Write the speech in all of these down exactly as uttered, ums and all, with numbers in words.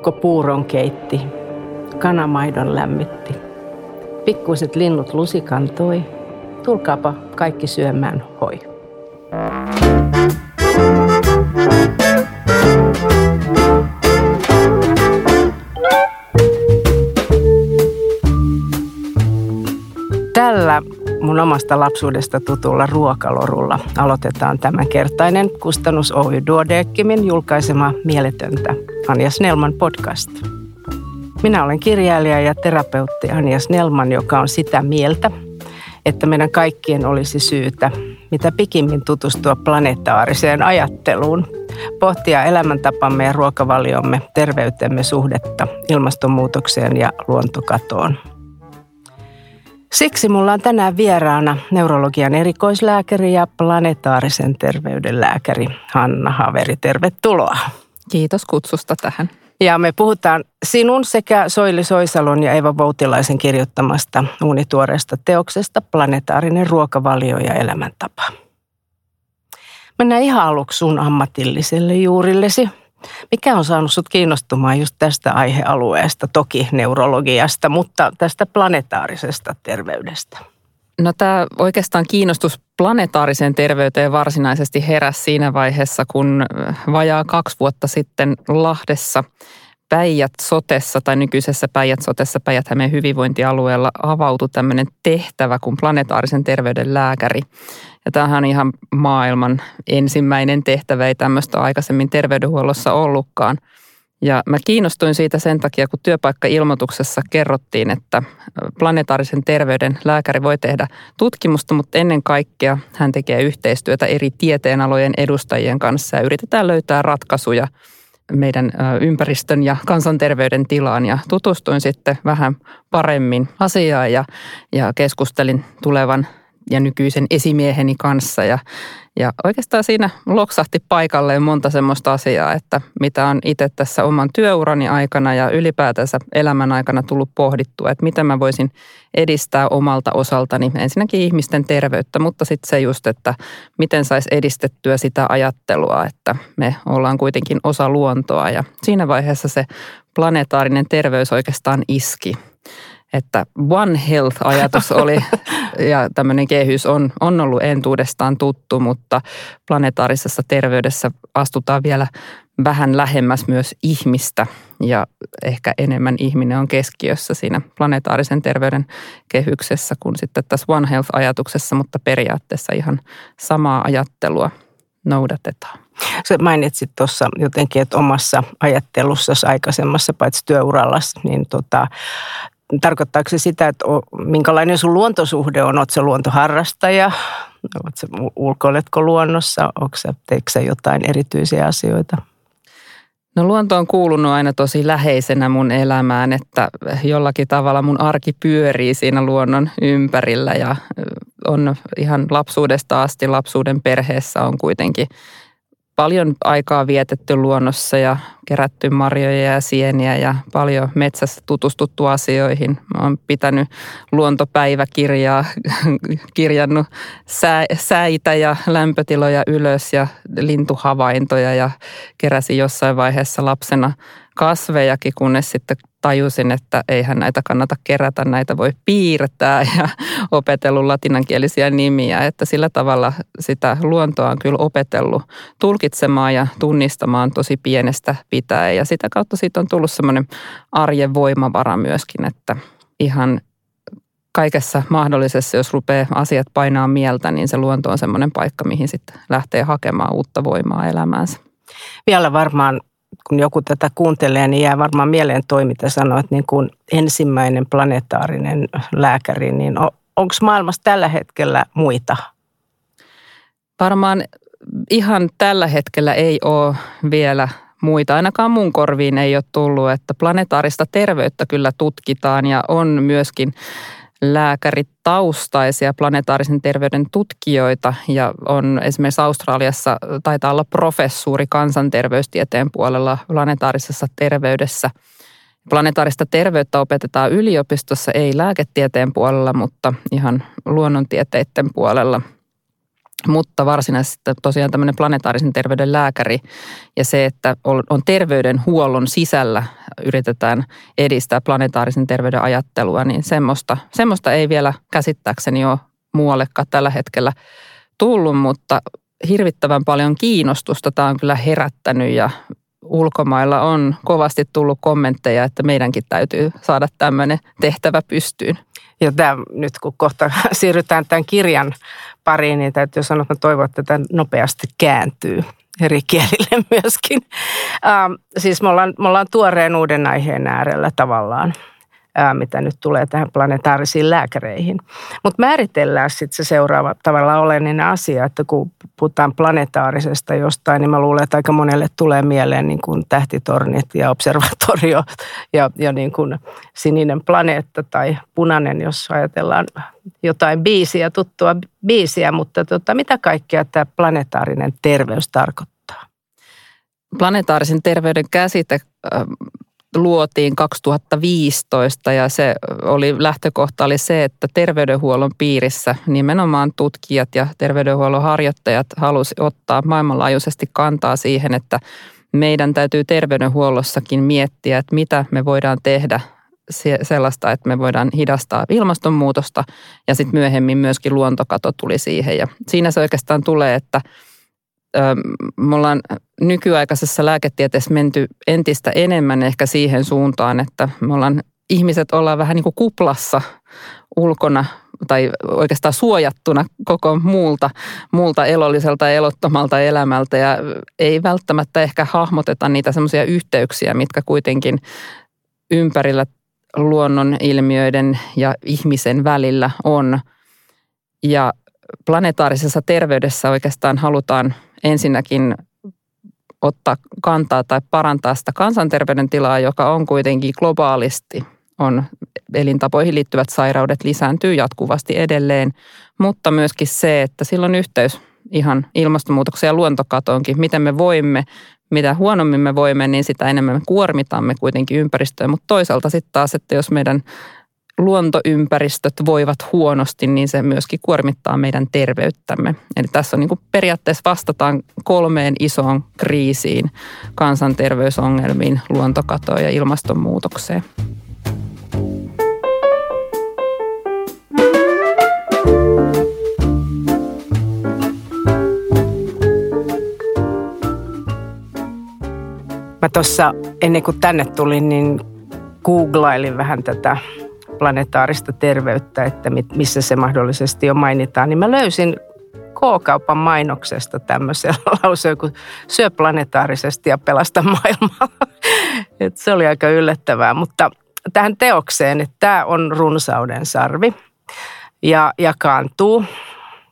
Ukko puuron keitti, kanamaidon lämmitti. Pikkuiset linnut lusikan toi, tulkaapa kaikki syömään hoi. Tällä mun omasta lapsuudesta tutulla ruokalorulla aloitetaan tämänkertainen kustannus Oy Duodecimin julkaisema mieletöntä Anja Snellman podcast. Minä olen kirjailija ja terapeutti Anja Snellman, joka on sitä mieltä, että meidän kaikkien olisi syytä mitä pikimmin tutustua planeetaariseen ajatteluun, pohtia elämäntapamme ja ruokavaliomme, terveytemme suhdetta ilmastonmuutokseen ja luontokatoon. Siksi mulla on tänään vieraana neurologian erikoislääkäri ja planetaarisen terveyden lääkäri Hanna Haveri. Tervetuloa. Kiitos kutsusta tähän. Ja me puhutaan sinun sekä Soili Soisalon ja Eva Voutilaisen kirjoittamasta uunituoreesta teoksesta Planetaarinen ruokavalio ja elämäntapa. Mennään ihan aluksi sun ammatilliselle juurillesi. Mikä on saanut sut kiinnostumaan just tästä aihealueesta, toki neurologiasta, mutta tästä planetaarisesta terveydestä? No tämä oikeastaan kiinnostus planetaariseen terveyteen varsinaisesti heräsi siinä vaiheessa, kun vajaa kaksi vuotta sitten Lahdessa Päijät-Sotessa tai nykyisessä Päijät-Sotessa Päijät-Hämeen hyvinvointialueella avautui tämmöinen tehtävä kuin planetaarisen terveyden lääkäri. Ja tämähän on ihan maailman ensimmäinen tehtävä, ei tämmöistä aikaisemmin terveydenhuollossa ollutkaan. Ja mä kiinnostuin siitä sen takia, kun työpaikkailmoituksessa kerrottiin, että planetaarisen terveyden lääkäri voi tehdä tutkimusta, mutta ennen kaikkea hän tekee yhteistyötä eri tieteenalojen edustajien kanssa ja yritetään löytää ratkaisuja meidän ympäristön ja kansanterveyden tilaan, ja tutustuin sitten vähän paremmin asiaan ja, ja keskustelin tulevan ja nykyisen esimieheni kanssa ja, ja oikeastaan siinä loksahti paikalleen monta semmoista asiaa, että mitä on itse tässä oman työurani aikana ja ylipäätänsä elämän aikana tullut pohdittua, että mitä mä voisin edistää omalta osaltani ensinnäkin ihmisten terveyttä, mutta sitten se just, että miten saisi edistettyä sitä ajattelua, että me ollaan kuitenkin osa luontoa, ja siinä vaiheessa se planetaarinen terveys oikeastaan iski. Että One Health-ajatus oli, ja tämmöinen kehys on, on ollut entuudestaan tuttu, mutta planetaarisessa terveydessä astutaan vielä vähän lähemmäs myös ihmistä, ja ehkä enemmän ihminen on keskiössä siinä planetaarisen terveyden kehyksessä kuin sitten tässä One Health-ajatuksessa, mutta periaatteessa ihan samaa ajattelua noudatetaan. Se mainitsit tuossa jotenkin, että omassa ajattelussasi aikaisemmassa, paitsi työurallasi, niin tota... tarkoittaako se sitä, että minkälainen sun luontosuhde on? Oletko sä luontoharrastaja? Oletko, ulkoiletko luonnossa? Teetkö sä jotain erityisiä asioita? No luonto on kuulunut aina tosi läheisenä mun elämään, että jollakin tavalla mun arki pyörii siinä luonnon ympärillä ja on ihan lapsuudesta asti, lapsuuden perheessä on kuitenkin paljon aikaa vietetty luonnossa ja kerätty marjoja ja sieniä ja paljon metsässä tutustuttu asioihin. Mä oon pitänyt luontopäiväkirjaa, kirjannut sä, säitä ja lämpötiloja ylös ja lintuhavaintoja ja keräsin jossain vaiheessa lapsena kasvejakin, kunnes sitten tajusin, että eihän näitä kannata kerätä, näitä voi piirtää, ja opetellut latinankielisiä nimiä, että sillä tavalla sitä luontoa on kyllä opetellut tulkitsemaan ja tunnistamaan tosi pienestä pitäen, ja sitä kautta siitä on tullut semmoinen arjen voimavara myöskin, että ihan kaikessa mahdollisessa, jos rupeaa asiat painaa mieltä, niin se luonto on semmoinen paikka, mihin sitten lähtee hakemaan uutta voimaa elämäänsä. Vielä varmaan kun joku tätä kuuntelee, niin jää varmaan mieleen toi, mitä sanoit, niin kuin ensimmäinen planetaarinen lääkäri, niin onko maailmassa tällä hetkellä muita? Varmaan ihan tällä hetkellä ei ole vielä muita, ainakaan mun korviin ei ole tullut, että planetaarista terveyttä kyllä tutkitaan ja on myöskin lääkäritaustaisia planetaarisen terveyden tutkijoita, ja on esimerkiksi Australiassa taitaa olla professuuri kansanterveystieteen puolella planetaarisessa terveydessä. Planetaarista terveyttä opetetaan yliopistossa, ei lääketieteen puolella, mutta ihan luonnontieteiden puolella. Mutta varsinaisesti tosiaan tämmöinen planetaarisen terveyden lääkäri ja se, että on terveydenhuollon sisällä yritetään edistää planetaarisen terveyden ajattelua, niin semmoista, semmoista ei vielä käsittääkseni ole muuallekaan tällä hetkellä tullut, mutta hirvittävän paljon kiinnostusta tämä on kyllä herättänyt ja ulkomailla on kovasti tullut kommentteja, että meidänkin täytyy saada tämmöinen tehtävä pystyyn. Ja tämä, nyt kun kohta siirrytään tämän kirjan pariin, niin täytyy sanoa, että toivon, että tämä nopeasti kääntyy eri kielille myöskin. Ähm, siis me ollaan, me ollaan tuoreen uuden aiheen äärellä tavallaan, äh, mitä nyt tulee tähän planetaarisiin lääkäreihin. Mutta määritellään sitten se seuraava tavallaan oleellinen asia, että kun puhutaan planetaarisesta jostain, niin mä luulen, että aika monelle tulee mieleen niin kuin tähtitornit ja observatorio ja, ja niin kuin sininen planeetta tai punainen, jos ajatellaan jotain biisiä, tuttua biisiä, mutta tota, mitä kaikkea tämä planetaarinen terveys tarkoittaa? Planetaarisen terveyden käsite äh, luotiin kaksituhattaviisitoista ja se oli, lähtökohta oli se, että terveydenhuollon piirissä nimenomaan tutkijat ja terveydenhuollon harjoittajat halusi ottaa maailmanlaajuisesti kantaa siihen, että meidän täytyy terveydenhuollossakin miettiä, että mitä me voidaan tehdä sellaista, että me voidaan hidastaa ilmastonmuutosta ja sitten myöhemmin myöskin luontokato tuli siihen ja siinä se oikeastaan tulee, että me ollaan nykyaikaisessa lääketieteessä menty entistä enemmän ehkä siihen suuntaan, että me ollaan, ihmiset ollaan vähän niin kuin kuplassa ulkona tai oikeastaan suojattuna koko muulta, muulta elolliselta ja elottomalta elämältä ja ei välttämättä ehkä hahmoteta niitä semmoisia yhteyksiä, mitkä kuitenkin ympärillä luonnon ilmiöiden ja ihmisen välillä on. Ja planetaarisessa terveydessä oikeastaan halutaan ensinnäkin ottaa kantaa tai parantaa sitä kansanterveydentilaa, joka on kuitenkin globaalisti. On elintapoihin liittyvät sairaudet lisääntyy jatkuvasti edelleen, mutta myöskin se, että sillä on yhteys ihan ilmastonmuutokseen ja luontokatoonkin. Miten me voimme, mitä huonommin me voimme, niin sitä enemmän me kuormitamme kuitenkin ympäristöä, mutta toisaalta sitten taas, että jos meidän luontoympäristöt voivat huonosti, niin se myöskin kuormittaa meidän terveyttämme. Eli tässä on niin kuin periaatteessa vastataan kolmeen isoon kriisiin, kansanterveysongelmiin, luontokatoon ja ilmastonmuutokseen. Mä tuossa ennen kuin tänne tulin, niin googlailin vähän tätä planetaarista terveyttä, että missä se mahdollisesti jo mainitaan, niin mä löysin K-kaupan mainoksesta tämmöisen lauseen, kun syö planetaarisesti ja pelasta maailmaa. Et se oli aika yllättävää, mutta tähän teokseen, että tämä on runsauden sarvi ja jakaantuu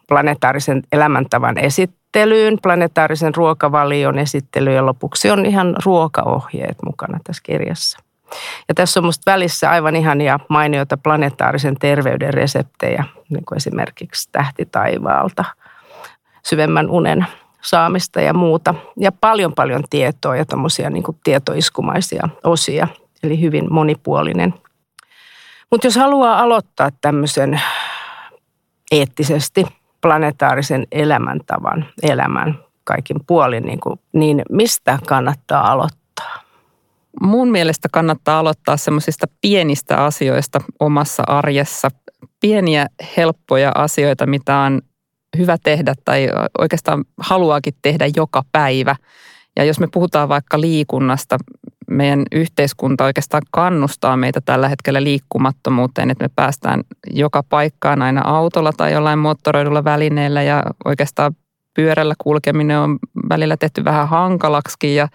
planetaarisen elämäntavan esittelyyn, planetaarisen ruokavalion esittelyyn ja lopuksi on ihan ruokaohjeet mukana tässä kirjassa. Ja tässä on musta välissä aivan ihania mainioita planetaarisen terveyden reseptejä, niin kuin esimerkiksi tähtitaivaalta, syvemmän unen saamista ja muuta. Ja paljon paljon tietoa ja tommosia niin kuin tietoiskumaisia osia, eli hyvin monipuolinen. Mutta jos haluaa aloittaa tämmöisen eettisesti planetaarisen elämäntavan, elämän kaikin puolin, niin, kuin, niin mistä kannattaa aloittaa? Mun mielestä kannattaa aloittaa semmoisista pienistä asioista omassa arjessa. Pieniä, helppoja asioita, mitä on hyvä tehdä tai oikeastaan haluaakin tehdä joka päivä. Ja jos me puhutaan vaikka liikunnasta, meidän yhteiskunta oikeastaan kannustaa meitä tällä hetkellä liikkumattomuuteen, että me päästään joka paikkaan aina autolla tai jollain moottoroidulla välineellä ja oikeastaan pyörällä kulkeminen on välillä tehty vähän hankalaksikin ja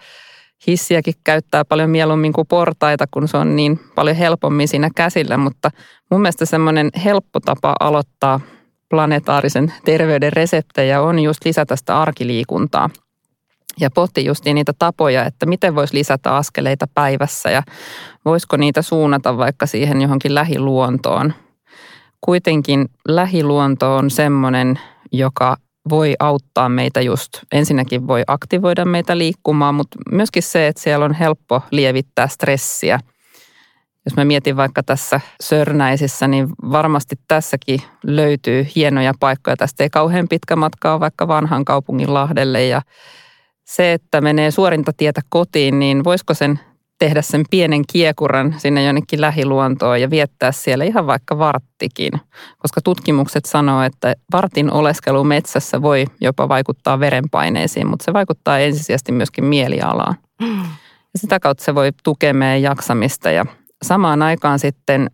hissiäkin käyttää paljon mieluummin kuin portaita, kun se on niin paljon helpommin siinä käsillä, mutta mun mielestä semmoinen helppo tapa aloittaa planetaarisen terveyden reseptejä on just lisätä sitä arkiliikuntaa. Ja pohti just niitä tapoja, että miten voisi lisätä askeleita päivässä ja voisiko niitä suunnata vaikka siihen johonkin lähiluontoon. Kuitenkin lähiluonto on semmoinen, joka voi auttaa meitä just, ensinnäkin voi aktivoida meitä liikkumaan, mutta myöskin se, että siellä on helppo lievittää stressiä. Jos mä mietin vaikka tässä Sörnäisissä, niin varmasti tässäkin löytyy hienoja paikkoja. Tästä ei kauhean pitkä matka ole vaikka vanhan kaupungin lahdelle. Ja se, että menee suorinta tietä kotiin, niin voisiko sen tehdä sen pienen kiekuran sinne jonnekin lähiluontoon ja viettää siellä ihan vaikka varttikin. Koska tutkimukset sanoo, että vartin oleskelu metsässä voi jopa vaikuttaa verenpaineisiin, mutta se vaikuttaa ensisijaisesti myöskin mielialaan. Ja sitä kautta se voi tukea meidän jaksamista ja samaan aikaan sitten,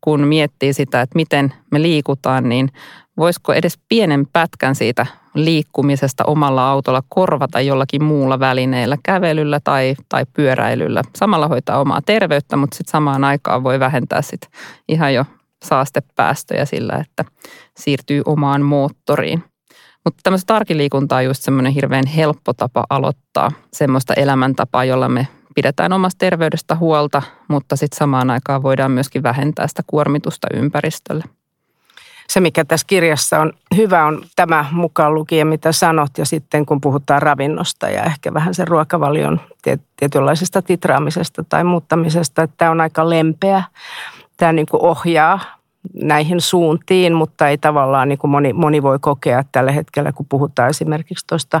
kun miettii sitä, että miten me liikutaan, niin voisiko edes pienen pätkän siitä liikkumisesta omalla autolla korvata jollakin muulla välineellä, kävelyllä tai, tai pyöräilyllä. Samalla hoitaa omaa terveyttä, mutta sitten samaan aikaan voi vähentää sit ihan jo saastepäästöjä sillä, että siirtyy omaan moottoriin. Mutta tämmöistä arkiliikuntaa on just semmoinen hirveän helppo tapa aloittaa, semmoista elämäntapaa, jolla me pidetään omasta terveydestä huolta, mutta sitten samaan aikaan voidaan myöskin vähentää sitä kuormitusta ympäristölle. Se, mikä tässä kirjassa on hyvä, on tämä mukaan lukien, mitä sanot, ja sitten kun puhutaan ravinnosta ja ehkä vähän sen ruokavalion tietynlaisesta titraamisesta tai muuttamisesta, että tämä on aika lempeä. Tämä niin kuin ohjaa näihin suuntiin, mutta ei tavallaan niin kuin moni, moni voi kokea tällä hetkellä, kun puhutaan esimerkiksi tuosta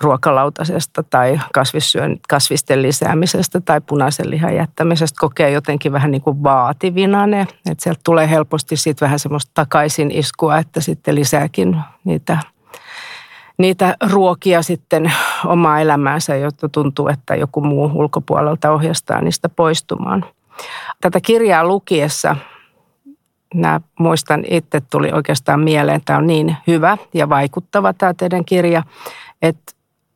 ruokalautasesta tai kasvissyön, kasvisten lisäämisestä tai punaisen lihan jättämisestä, kokee jotenkin vähän niin kuin vaativina ne. Että sieltä tulee helposti siitä vähän semmoista takaisin iskua, että sitten lisääkin niitä, niitä ruokia sitten omaa elämäänsä, jotta tuntuu, että joku muu ulkopuolelta ohjastaa niistä poistumaan. Tätä kirjaa lukiessa Nämä, muistan itse, tuli oikeastaan mieleen, tämä on niin hyvä ja vaikuttava tämä teidän kirja, että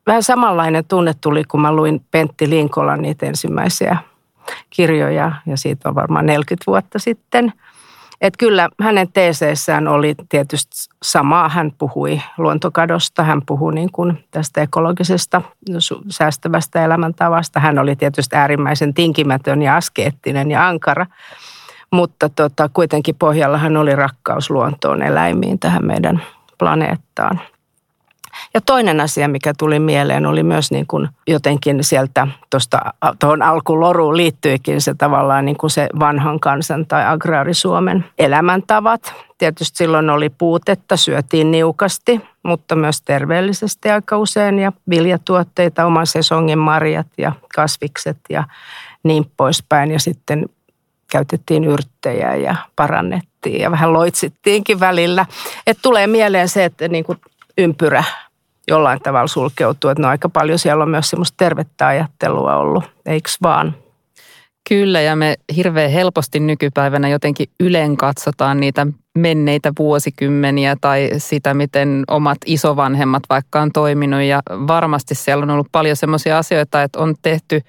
vähän samanlainen tunne tuli, kun mä luin Pentti Linkolan niitä ensimmäisiä kirjoja, ja siitä on varmaan neljäkymmentä vuotta sitten. Että kyllä hänen teeseissään oli tietysti samaa, hän puhui luontokadosta, hän puhui niin kuin tästä ekologisesta säästävästä elämäntavasta, hän oli tietysti äärimmäisen tinkimätön ja askeettinen ja ankara. Mutta tota, kuitenkin pohjallahan oli rakkaus luontoon, eläimiin, tähän meidän planeettaan. Ja toinen asia, mikä tuli mieleen, oli myös niin kuin jotenkin sieltä tuohon alkuloruun liittyikin se tavallaan niin kuin se vanhan kansan tai agraarisuomen elämäntavat. Tietysti silloin oli puutetta, syötiin niukasti, mutta myös terveellisesti aika usein ja viljatuotteita, oman sesongin marjat ja kasvikset ja niin poispäin ja sitten käytettiin yrttejä ja parannettiin ja vähän loitsittiinkin välillä. Että tulee mieleen se, että niin kuin ympyrä jollain tavalla sulkeutuu. Että no aika paljon siellä on myös semmoista tervettä ajattelua ollut, eiks vaan? Kyllä, ja me hirveän helposti nykypäivänä jotenkin ylen katsotaan niitä menneitä vuosikymmeniä tai sitä, miten omat isovanhemmat vaikka on toiminut. Ja varmasti siellä on ollut paljon semmoisia asioita, että on tehty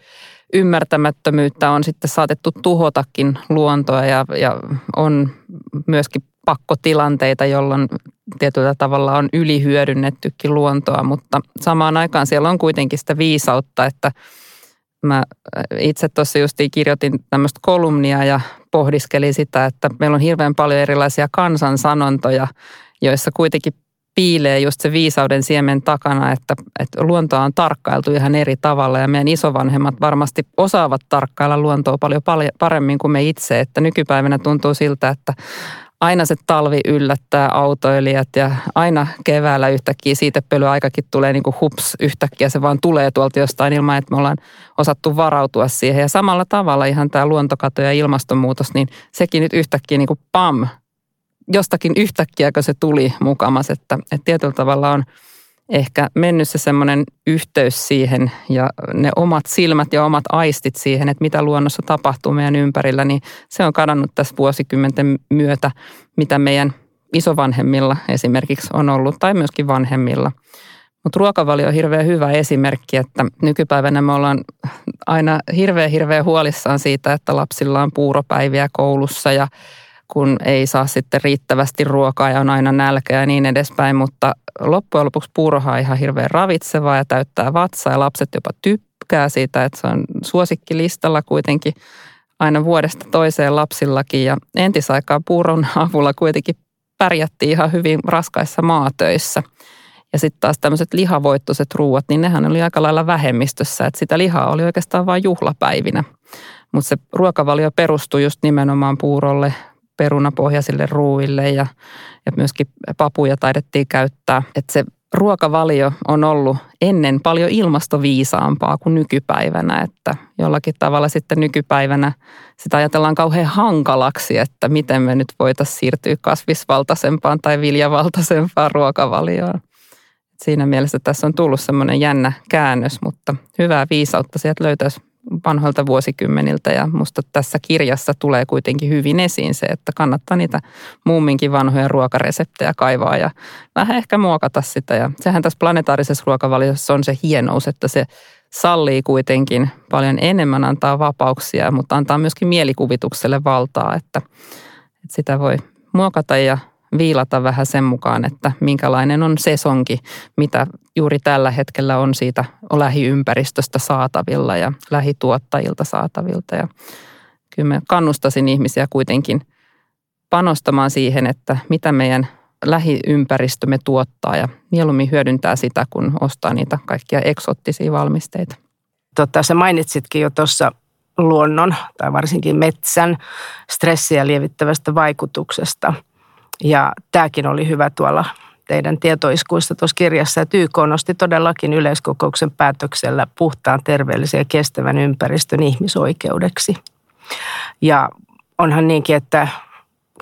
ymmärtämättömyyttä, on sitten saatettu tuhotakin luontoa ja, ja on myöskin pakkotilanteita, jolloin tietyllä tavalla on ylihyödynnettykin luontoa, mutta samaan aikaan siellä on kuitenkin sitä viisautta, että mä itse tuossa justiin kirjoitin tämmöistä kolumnia ja pohdiskelin sitä, että meillä on hirveän paljon erilaisia kansansanontoja, joissa kuitenkin piilee just se viisauden siemen takana, että, että luontoa on tarkkailtu ihan eri tavalla ja meidän isovanhemmat varmasti osaavat tarkkailla luontoa paljon paremmin kuin me itse, että nykypäivänä tuntuu siltä, että aina se talvi yllättää autoilijat ja aina keväällä yhtäkkiä siitepölyaikakin tulee niin kuin hups yhtäkkiä, se vaan tulee tuolta jostain ilman, että me ollaan osattu varautua siihen ja samalla tavalla ihan tämä luontokato ja ilmastonmuutos, niin sekin nyt yhtäkkiä niin kuin pam, jostakin yhtäkkiäkö se tuli mukamas, että, että tietyllä tavalla on ehkä mennyt se semmoinen yhteys siihen ja ne omat silmät ja omat aistit siihen, että mitä luonnossa tapahtuu meidän ympärillä, niin se on kadannut tässä vuosikymmenten myötä, mitä meidän isovanhemmilla esimerkiksi on ollut tai myöskin vanhemmilla. Mutta ruokavalio on hirveän hyvä esimerkki, että nykypäivänä me ollaan aina hirveän hirveän huolissaan siitä, että lapsilla on puuropäiviä koulussa ja kun ei saa sitten riittävästi ruokaa ja on aina nälkä ja niin edespäin, mutta loppujen lopuksi puurohan on ihan hirveän ravitsevaa ja täyttää vatsaa ja lapset jopa tykkää siitä, että se on suosikkilistalla kuitenkin aina vuodesta toiseen lapsillakin ja entisaikaan puuron avulla kuitenkin pärjättiin ihan hyvin raskaissa maatöissä. Ja sitten taas tämmöiset lihavoittoiset ruuat, niin nehän oli aika lailla vähemmistössä, että sitä lihaa oli oikeastaan vain juhlapäivinä. Mutta se ruokavalio perustui just nimenomaan puurolle, perunapohjaisille ruuille ja, ja myöskin papuja taidettiin käyttää. Että se ruokavalio on ollut ennen paljon ilmastoviisaampaa kuin nykypäivänä, että jollakin tavalla sitten nykypäivänä sitä ajatellaan kauhean hankalaksi, että miten me nyt voitaisiin siirtyä kasvisvaltaisempaan tai viljavaltaisempaan ruokavalioon. Siinä mielessä tässä on tullut semmoinen jännä käännös, mutta hyvää viisautta sieltä löytäisi vanhoilta vuosikymmeniltä ja musta tässä kirjassa tulee kuitenkin hyvin esiin se, että kannattaa niitä muumminkin vanhoja ruokareseptejä kaivaa ja vähän ehkä muokata sitä. Ja sehän tässä planetaarisessa ruokavaliossa on se hienous, että se sallii kuitenkin paljon enemmän, antaa vapauksia, mutta antaa myöskin mielikuvitukselle valtaa, että, että sitä voi muokata ja viilata vähän sen mukaan, että minkälainen on sesonki, mitä juuri tällä hetkellä on siitä lähiympäristöstä saatavilla ja lähituottajilta saatavilta. Ja kyllä mä kannustaisin ihmisiä kuitenkin panostamaan siihen, että mitä meidän lähiympäristömme tuottaa ja mieluummin hyödyntää sitä, kun ostaa niitä kaikkia eksoottisia valmisteita. Totta, sä mainitsitkin jo tuossa luonnon tai varsinkin metsän stressiä lievittävästä vaikutuksesta. Ja tämäkin oli hyvä tuolla teidän tietoiskuissa tuossa kirjassa, että Y K nosti todellakin yleiskokouksen päätöksellä puhtaan, terveellisen ja kestävän ympäristön ihmisoikeudeksi. Ja onhan niinkin, että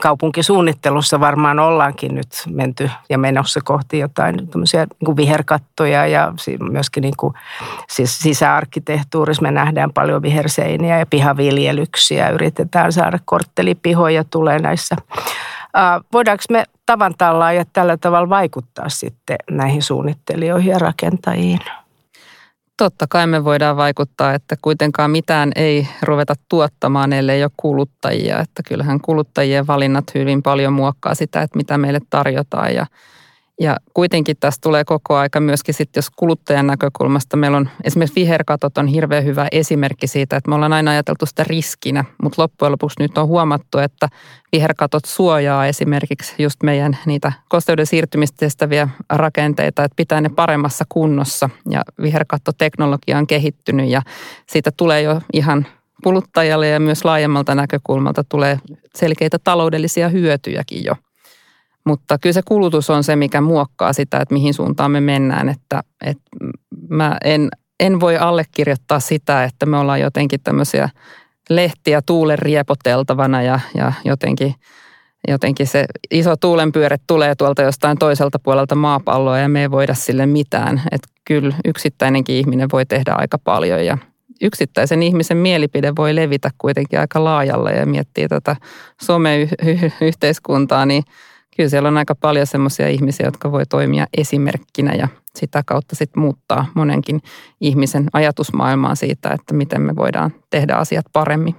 kaupunkisuunnittelussa varmaan ollaankin nyt menty ja menossa kohti jotain tämmöisiä niin kuin viherkattoja ja myöskin niin kuin, siis sisäarkkitehtuurissa me nähdään paljon viherseiniä ja pihaviljelyksiä. Yritetään saada korttelipihoja, tulee näissä. Voidaanko me tavan tallaan ja tällä tavalla vaikuttaa sitten näihin suunnittelijoihin ja rakentajiin? Totta kai me voidaan vaikuttaa, että kuitenkaan mitään ei ruveta tuottamaan, ellei ole kuluttajia. Että kyllähän kuluttajien valinnat hyvin paljon muokkaa sitä, että mitä meille tarjotaan. Ja, ja kuitenkin tässä tulee koko aika myöskin sitten, jos kuluttajan näkökulmasta meillä on esimerkiksi viherkatot on hirveän hyvä esimerkki siitä, että me ollaan aina ajateltu sitä riskinä. Mutta loppujen lopuksi nyt on huomattu, että viherkatot suojaa esimerkiksi just meidän niitä kosteuden siirtymistä estäviä rakenteita, että pitää ne paremmassa kunnossa. Ja viherkattoteknologia on kehittynyt ja siitä tulee jo ihan kuluttajalle ja myös laajemmalta näkökulmalta tulee selkeitä taloudellisia hyötyjäkin jo. Mutta kyllä se kulutus on se, mikä muokkaa sitä, että mihin suuntaan me mennään. Että, että mä en, en voi allekirjoittaa sitä, että me ollaan jotenkin tämmöisiä lehtiä tuulen riepoteltavana ja, ja jotenkin, jotenkin se iso tuulenpyöre tulee tuolta jostain toiselta puolelta maapalloa ja me ei voida sille mitään. Että kyllä yksittäinenkin ihminen voi tehdä aika paljon ja yksittäisen ihmisen mielipide voi levitä kuitenkin aika laajalle ja miettii tätä someyhteiskuntaa, niin kyllä siellä on aika paljon semmoisia ihmisiä, jotka voi toimia esimerkkinä ja sitä kautta sitten muuttaa monenkin ihmisen ajatusmaailmaa siitä, että miten me voidaan tehdä asiat paremmin.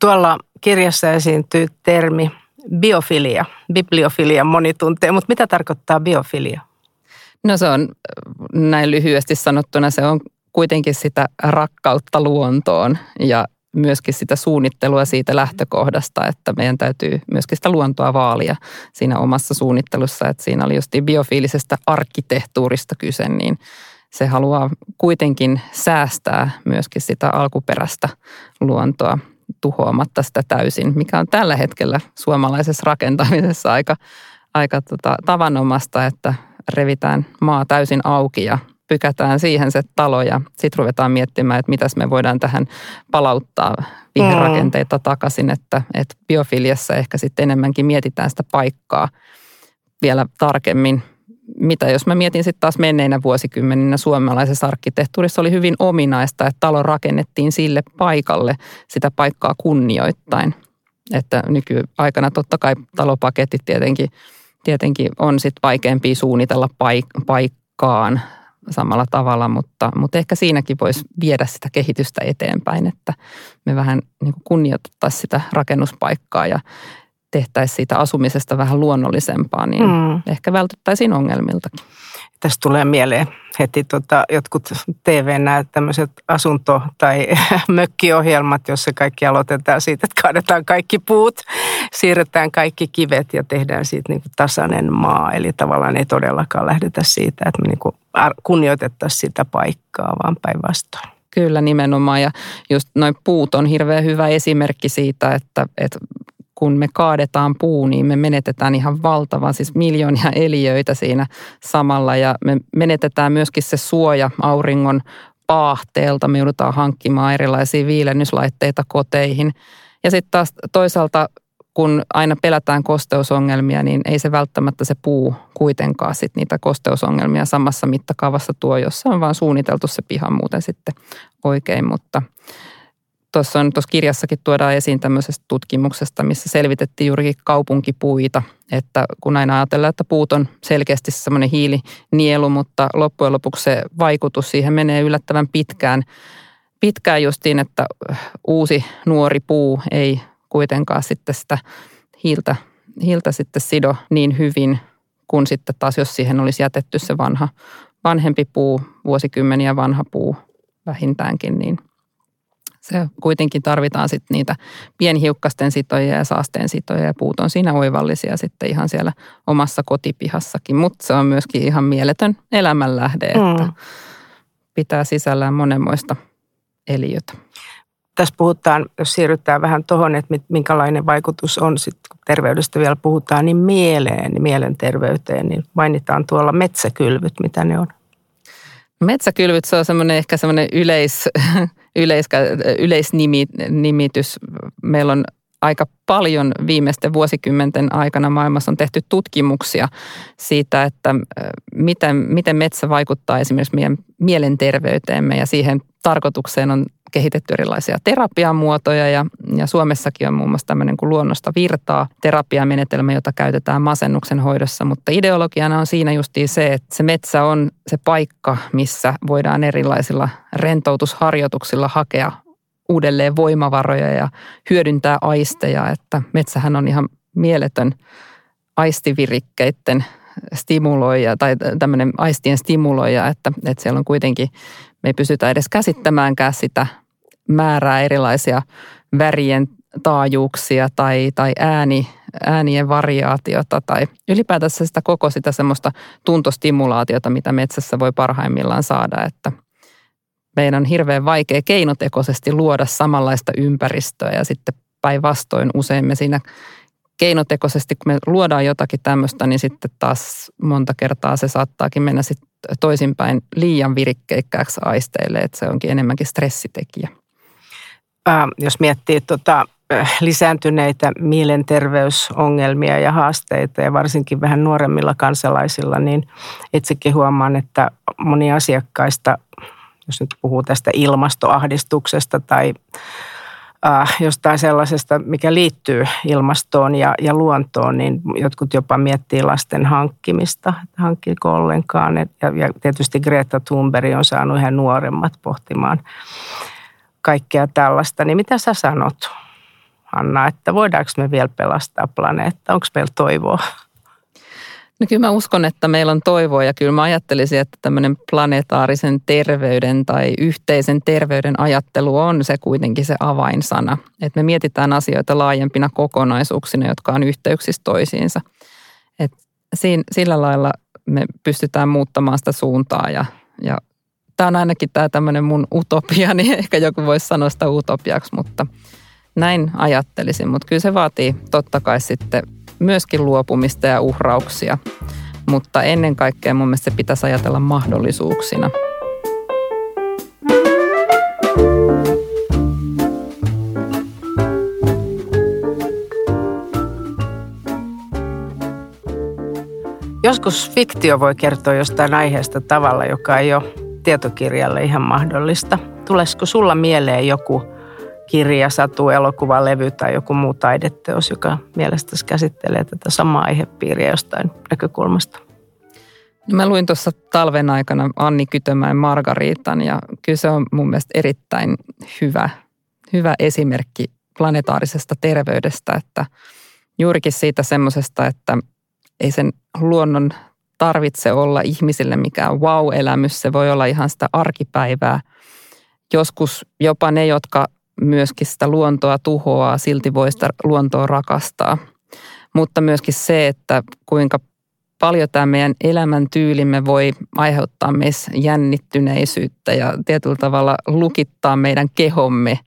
Tuolla kirjassa esiintyy termi biofilia, bibliofilia moni tuntee, mutta mitä tarkoittaa biofilia? No se on näin lyhyesti sanottuna, se on kuitenkin sitä rakkautta luontoon ja myöskin sitä suunnittelua siitä lähtökohdasta, että meidän täytyy myöskin sitä luontoa vaalia siinä omassa suunnittelussa, että siinä oli justiin biofiilisestä arkkitehtuurista kyse, niin se haluaa kuitenkin säästää myöskin sitä alkuperäistä luontoa tuhoamatta sitä täysin, mikä on tällä hetkellä suomalaisessa rakentamisessa aika, aika tota, tavanomasta, että revitään maa täysin auki ja pykätään siihen se talo ja sitten ruvetaan miettimään, että mitäs me voidaan tähän palauttaa viherrakenteita mm. takaisin, että, että biofiliassa ehkä sitten enemmänkin mietitään sitä paikkaa vielä tarkemmin. Mitä jos mä mietin sitten taas menneinä vuosikymmeninä suomalaisessa arkkitehtuurissa oli hyvin ominaista, että talo rakennettiin sille paikalle sitä paikkaa kunnioittain. Että nykyaikana totta kai talopaketit tietenkin, tietenkin on sitten vaikeampia suunnitella paik- paikkaan. Samalla tavalla, mutta, mutta ehkä siinäkin voisi viedä sitä kehitystä eteenpäin, että me vähän niin kuin kunnioitettaisiin sitä rakennuspaikkaa ja tehtäisiin siitä asumisesta vähän luonnollisempaa, niin mm. ehkä vältyttäisiin ongelmiltakin. Tässä tulee mieleen heti tota, jotkut T V-nä tämmöiset asunto- tai mökkiohjelmat, jossa kaikki aloitetaan siitä, että kaadetaan kaikki puut, siirretään kaikki kivet ja tehdään siitä niin kuin tasainen maa. Eli tavallaan ei todellakaan lähdetä siitä, että me niin kuin kunnioitettaisiin sitä paikkaa, vaan päinvastoin. Kyllä, nimenomaan. Ja just noin puut on hirveän hyvä esimerkki siitä, että, että kun me kaadetaan puu, niin me menetetään ihan valtavan, siis miljoonia eliöitä siinä samalla. Ja me menetetään myöskin se suoja auringon paahteelta. Me joudutaan hankkimaan erilaisia viilennyslaitteita koteihin. Ja sitten taas toisaalta, kun aina pelätään kosteusongelmia, niin ei se välttämättä se puu kuitenkaan sit niitä kosteusongelmia samassa mittakaavassa tuo, jossa on vaan suunniteltu se piha muuten sitten oikein. Mutta tuossa on, tuossa kirjassakin tuodaan esiin tämmöisestä tutkimuksesta, missä selvitettiin juurikin kaupunkipuita, että kun aina ajatellaan, että puut on selkeästi semmoinen hiilinielu, mutta loppujen lopuksi se vaikutus siihen menee yllättävän pitkään, pitkään justiin, että uusi nuori puu ei kuitenkaan sitten sitä hiiltä, hiiltä sitten sido niin hyvin, kun sitten taas jos siihen olisi jätetty se vanha, vanhempi puu, vuosikymmeniä vanha puu vähintäänkin, niin se kuitenkin tarvitaan sitten niitä pienhiukkasten sitoja ja saasteen sitoja ja puut on siinä oivallisia sitten ihan siellä omassa kotipihassakin, mutta se on myöskin ihan mieletön elämänlähde, että mm. pitää sisällään monenmoista eliötä. Tässä puhutaan, jos siirrytään vähän tuohon, että minkälainen vaikutus on sitten, kun terveydestä vielä puhutaan, niin mieleen, niin mielenterveyteen, niin mainitaan tuolla metsäkylvyt, mitä ne on. Metsäkylvyt, se on semmoinen ehkä semmoinen yleis, yleis, yleisnimitys. Meillä on aika paljon viimeisten vuosikymmenten aikana maailmassa on tehty tutkimuksia siitä, että miten, miten metsä vaikuttaa esimerkiksi meidän mielenterveyteemme ja siihen tarkoitukseen on kehitetty erilaisia terapiamuotoja ja, ja Suomessakin on muun muassa tämmöinen kuin luonnosta virtaa terapiamenetelmä, jota käytetään masennuksen hoidossa, mutta ideologiana on siinä justiin se, että se metsä on se paikka, missä voidaan erilaisilla rentoutusharjoituksilla hakea uudelleen voimavaroja ja hyödyntää aisteja, että metsähän on ihan mieletön aistivirikkeiden stimuloija tai tämmöinen aistien stimuloija, että, että siellä on kuitenkin, me ei pystytä edes käsittämäänkään sitä määrää erilaisia värien taajuuksia tai, tai ääni, äänien variaatiota tai ylipäätänsä sitä koko sitä semmoista tuntostimulaatiota, mitä metsässä voi parhaimmillaan saada, että meidän on hirveän vaikea keinotekoisesti luoda samanlaista ympäristöä ja sitten päinvastoin usein me siinä keinotekoisesti, kun me luodaan jotakin tämmöistä, niin sitten taas monta kertaa se saattaakin mennä sitten toisinpäin liian virkkeikkääksi aisteille, että se onkin enemmänkin stressitekijä. Äh, jos miettii tota, lisääntyneitä mielenterveysongelmia ja haasteita ja varsinkin vähän nuoremmilla kansalaisilla, niin itsekin huomaan, että moni asiakkaista, jos nyt puhuu tästä ilmastoahdistuksesta tai äh, jostain sellaisesta, mikä liittyy ilmastoon ja, ja luontoon, niin jotkut jopa miettii lasten hankkimista, että hankkiiko ollenkaan. Et, ja, ja tietysti Greta Thunberg on saanut ihan nuoremmat pohtimaan kaikkea tällaista. Niin mitä sä sanot, Hanna, että voidaanko me vielä pelastaa planeetta? Onko meillä toivoa? No kyllä mä uskon, että meillä on toivoa ja kyllä mä ajattelisin, että tämmöinen planetaarisen terveyden tai yhteisen terveyden ajattelu on se kuitenkin se avainsana. Että me mietitään asioita laajempina kokonaisuuksina, jotka on yhteyksissä toisiinsa. Että sillä lailla me pystytään muuttamaan sitä suuntaa ja, ja tämä on ainakin tämä tämmöinen mun utopia, niin ehkä joku voisi sanoa sitä utopiaksi, mutta näin ajattelisin. Mutta kyllä se vaatii totta kai sitten myöskin luopumista ja uhrauksia, mutta ennen kaikkea mun mielestä se pitäisi ajatella mahdollisuuksina. Joskus fiktio voi kertoa jostain aiheesta tavalla, joka ei ole tietokirjalle ihan mahdollista. Tulesko sulla mieleen joku kirja, satu, elokuva, levy tai joku muu taideteos, joka mielestäsi käsittelee tätä samaa aihepiiriä jostain näkökulmasta? No mä luin tuossa talven aikana Anni Kytömäen Margaritan ja kyllä se on mun mielestä erittäin hyvä, hyvä esimerkki planetaarisesta terveydestä, että juurikin siitä semmoisesta, että ei sen luonnon tarvitse olla ihmisille mikään wow-elämys, se voi olla ihan sitä arkipäivää. Joskus jopa ne, jotka myöskin sitä luontoa tuhoaa, silti voi sitä luontoa rakastaa. Mutta myöskin se, että kuinka paljon tämä meidän elämäntyylimme voi aiheuttaa meissä jännittyneisyyttä ja tietyllä tavalla lukittaa meidän kehomme.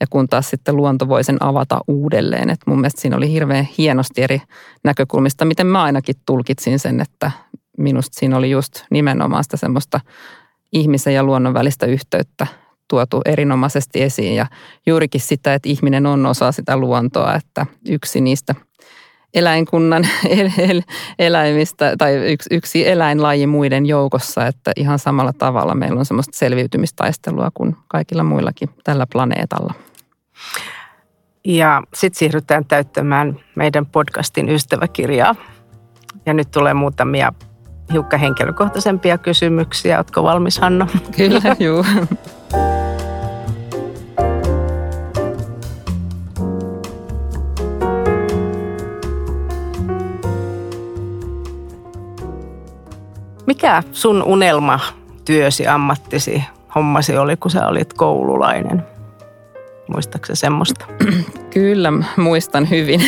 Ja kun taas sitten luonto voi sen avata uudelleen. Et mun mielestä siinä oli hirveän hienosti eri näkökulmista, miten mä ainakin tulkitsin sen, että minusta siinä oli just nimenomaan sitä semmoista ihmisen ja luonnon välistä yhteyttä tuotu erinomaisesti esiin. Ja juurikin sitä, että ihminen on osa sitä luontoa, että yksi niistä eläinkunnan eläimistä tai yksi eläinlaji muiden joukossa, että ihan samalla tavalla meillä on semmoista selviytymistaistelua kuin kaikilla muillakin tällä planeetalla. Ja sitten siirrytään täyttämään meidän podcastin ystäväkirjaa. Ja nyt tulee muutamia hiukan henkilökohtaisempia kysymyksiä. Ootko valmis, Hanna? Kyllä, juu. Mikä sun unelmatyösi, ammattisi, hommasi oli, kun sä olit koululainen? Muistatko sä semmoista? Kyllä, muistan hyvin.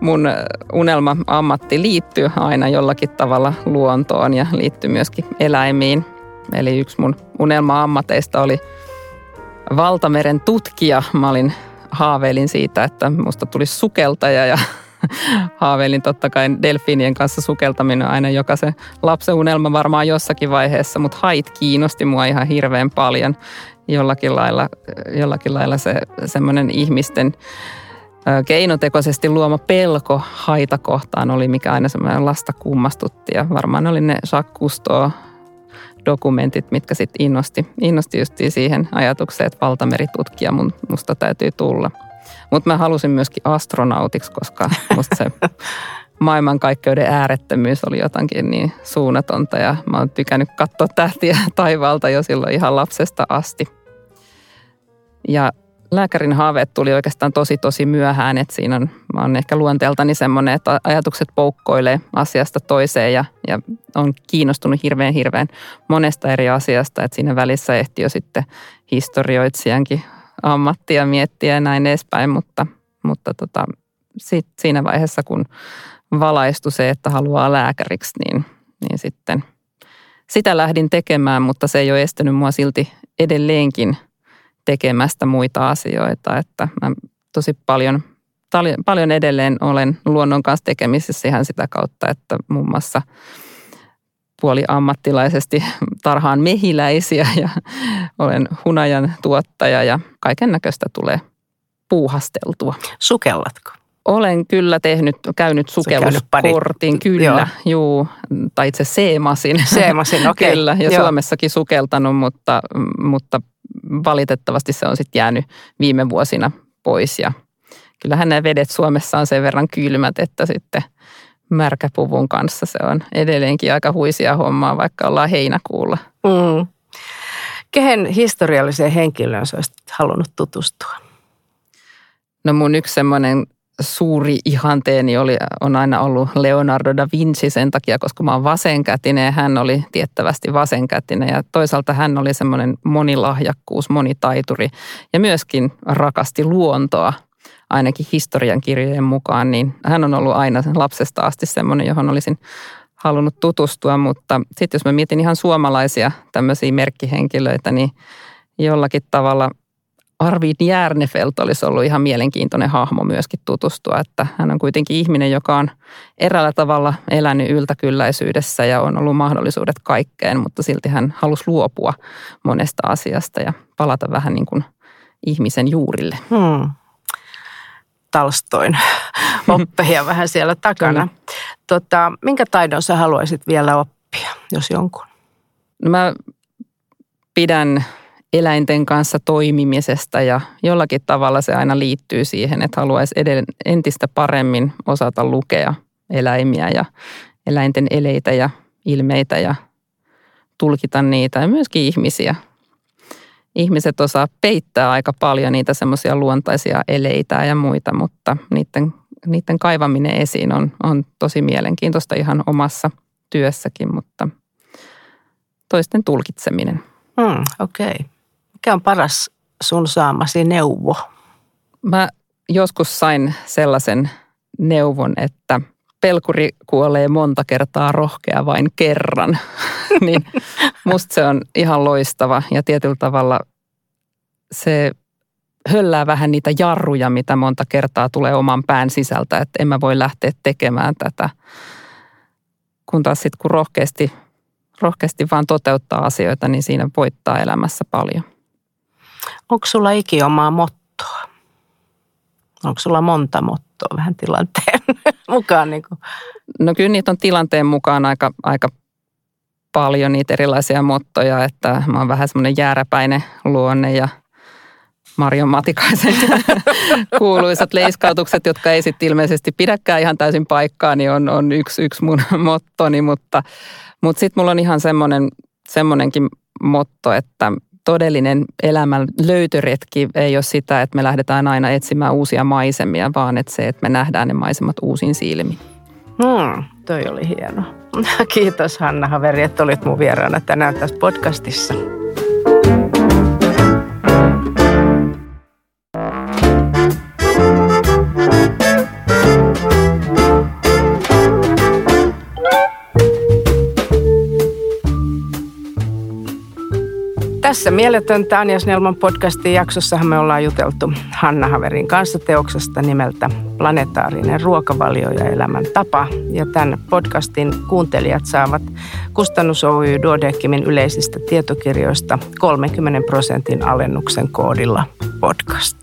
Mun unelma-ammatti liittyy aina jollakin tavalla luontoon ja liittyy myöskin eläimiin. Eli yksi mun unelma-ammateista oli valtameren tutkija. Mä olin, haaveilin siitä, että musta tulisi sukeltaja ja haaveilin totta kai delfiinien kanssa sukeltaminen aina jokaisen lapsen unelma varmaan jossakin vaiheessa, mutta hait kiinnosti mua ihan hirveän paljon. Jollakin lailla, jollakin lailla se semmoinen ihmisten keinotekoisesti luoma pelko haita kohtaan oli, mikä aina semmoinen lasta kummastutti. Ja varmaan oli ne Jacques Cousteau-dokumentit, mitkä sitten innosti, innosti just siihen ajatukseen, että valtameritutkija mun, musta täytyy tulla. Mutta mä halusin myöskin astronautiksi, koska musta se maailmankaikkeuden äärettömyys oli jotakin niin suunnatonta. Ja mä oon tykännyt katsoa tähtiä taivaalta jo silloin ihan lapsesta asti. Ja lääkärin haaveet tuli oikeastaan tosi tosi myöhään. Että siinä on, mä oon ehkä luonteeltani semmoinen, että ajatukset poukkoilee asiasta toiseen. Ja, ja on kiinnostunut hirveän hirveän monesta eri asiasta. Että siinä välissä ehti jo sitten historioitsijankin ammattia miettiä ja näin edespäin, mutta, mutta tota, sit siinä vaiheessa, kun valaistui se, että haluaa lääkäriksi, niin, niin sitten sitä lähdin tekemään, mutta se ei ole estänyt mua silti edelleenkin tekemästä muita asioita, että mä tosi paljon, paljon edelleen olen luonnon kanssa tekemisissä ihan sitä kautta, että muun muassa puoliammattilaisesti tarhaan mehiläisiä ja olen hunajan tuottaja ja kaiken näköistä tulee puuhasteltua. Sukellatko? Olen kyllä tehnyt, käynyt sukelluskortin, kyllä, joo. Juu, tai itse seemasin. Seemasin, okei. Okay. Kyllä, ja joo. Suomessakin sukeltanut, mutta, mutta valitettavasti se on sitten jäänyt viime vuosina pois. Ja kyllähän nämä vedet Suomessa on sen verran kylmät, että sitten märkäpuvun kanssa se on edelleenkin aika huisia hommaa, vaikka ollaan heinäkuulla. Mm. Kehen historialliseen henkilöön sä olisit halunnut tutustua? No mun yksi semmoinen suuri ihanteeni oli, on aina ollut Leonardo da Vinci sen takia, koska mä oon vasenkätinen ja hän oli tiettävästi vasenkätinen. Ja toisaalta hän oli semmoinen monilahjakkuus, monitaituri ja myöskin rakasti luontoa. Ainakin historian kirjojen mukaan, niin hän on ollut aina lapsesta asti semmoinen, johon olisin halunnut tutustua. Mutta sitten jos mä mietin ihan suomalaisia tämmöisiä merkkihenkilöitä, niin jollakin tavalla Arvid Järnefelt olisi ollut ihan mielenkiintoinen hahmo myöskin tutustua. Että hän on kuitenkin ihminen, joka on eräällä tavalla elänyt yltäkylläisyydessä ja on ollut mahdollisuudet kaikkeen, mutta silti hän halusi luopua monesta asiasta ja palata vähän niin kuin ihmisen juurille. Hmm. Talstoin oppeja vähän siellä takana. Tota, minkä taidon sä haluaisit vielä oppia, jos jonkun? No mä pidän eläinten kanssa toimimisesta ja jollakin tavalla se aina liittyy siihen, että haluaisi entistä paremmin osata lukea eläimiä ja eläinten eleitä ja ilmeitä ja tulkita niitä ja myöskin ihmisiä. Ihmiset osaa peittää aika paljon niitä semmoisia luontaisia eleitä ja muita, mutta niiden, niiden kaivaminen esiin on, on tosi mielenkiintoista ihan omassa työssäkin, mutta toisten tulkitseminen. Hmm, okei. Okay. Mikä on paras sun saamasi neuvo? Mä joskus sain sellaisen neuvon, että pelkuri kuolee monta kertaa, rohkea vain kerran. Niin musta se on ihan loistava ja tietyllä tavalla se höllää vähän niitä jarruja, mitä monta kertaa tulee oman pään sisältä, että en mä voi lähteä tekemään tätä. Kun taas sitten kun rohkeasti, rohkeasti vaan toteuttaa asioita, niin siinä voittaa elämässä paljon. Onko sulla iki omaa mottoa? Onko sulla monta mottoa vähän tilanteen mukaan? Niin kuin? No kyllä niitä on tilanteen mukaan aika, aika paljon niitä erilaisia mottoja, että mä oon vähän semmoinen jääräpäinen luonne ja Marjo Matikaisen kuuluisat leiskautukset, jotka ei sitten ilmeisesti pidäkään ihan täysin paikkaa, niin on, on yksi, yksi mun mottoni, mutta, mutta sitten mulla on ihan semmoinen, semmoinenkin motto, että todellinen elämän löytöretki ei ole sitä, että me lähdetään aina etsimään uusia maisemia, vaan että se, että me nähdään ne maisemat uusin silmin. Hmm, toi oli hieno. Kiitos Hanna Haveri, että olit mun vieraana tänään tässä podcastissa. Tässä mieletöntä Anja Snellman podcastin jaksossahan me ollaan juteltu Hanna Haverin kanssa teoksesta nimeltä Planetaarinen ruokavalio ja elämäntapa. Ja tämän podcastin kuuntelijat saavat Kustannus Oy Duodecimin yleisistä tietokirjoista kolmekymmentä prosentin alennuksen koodilla podcast.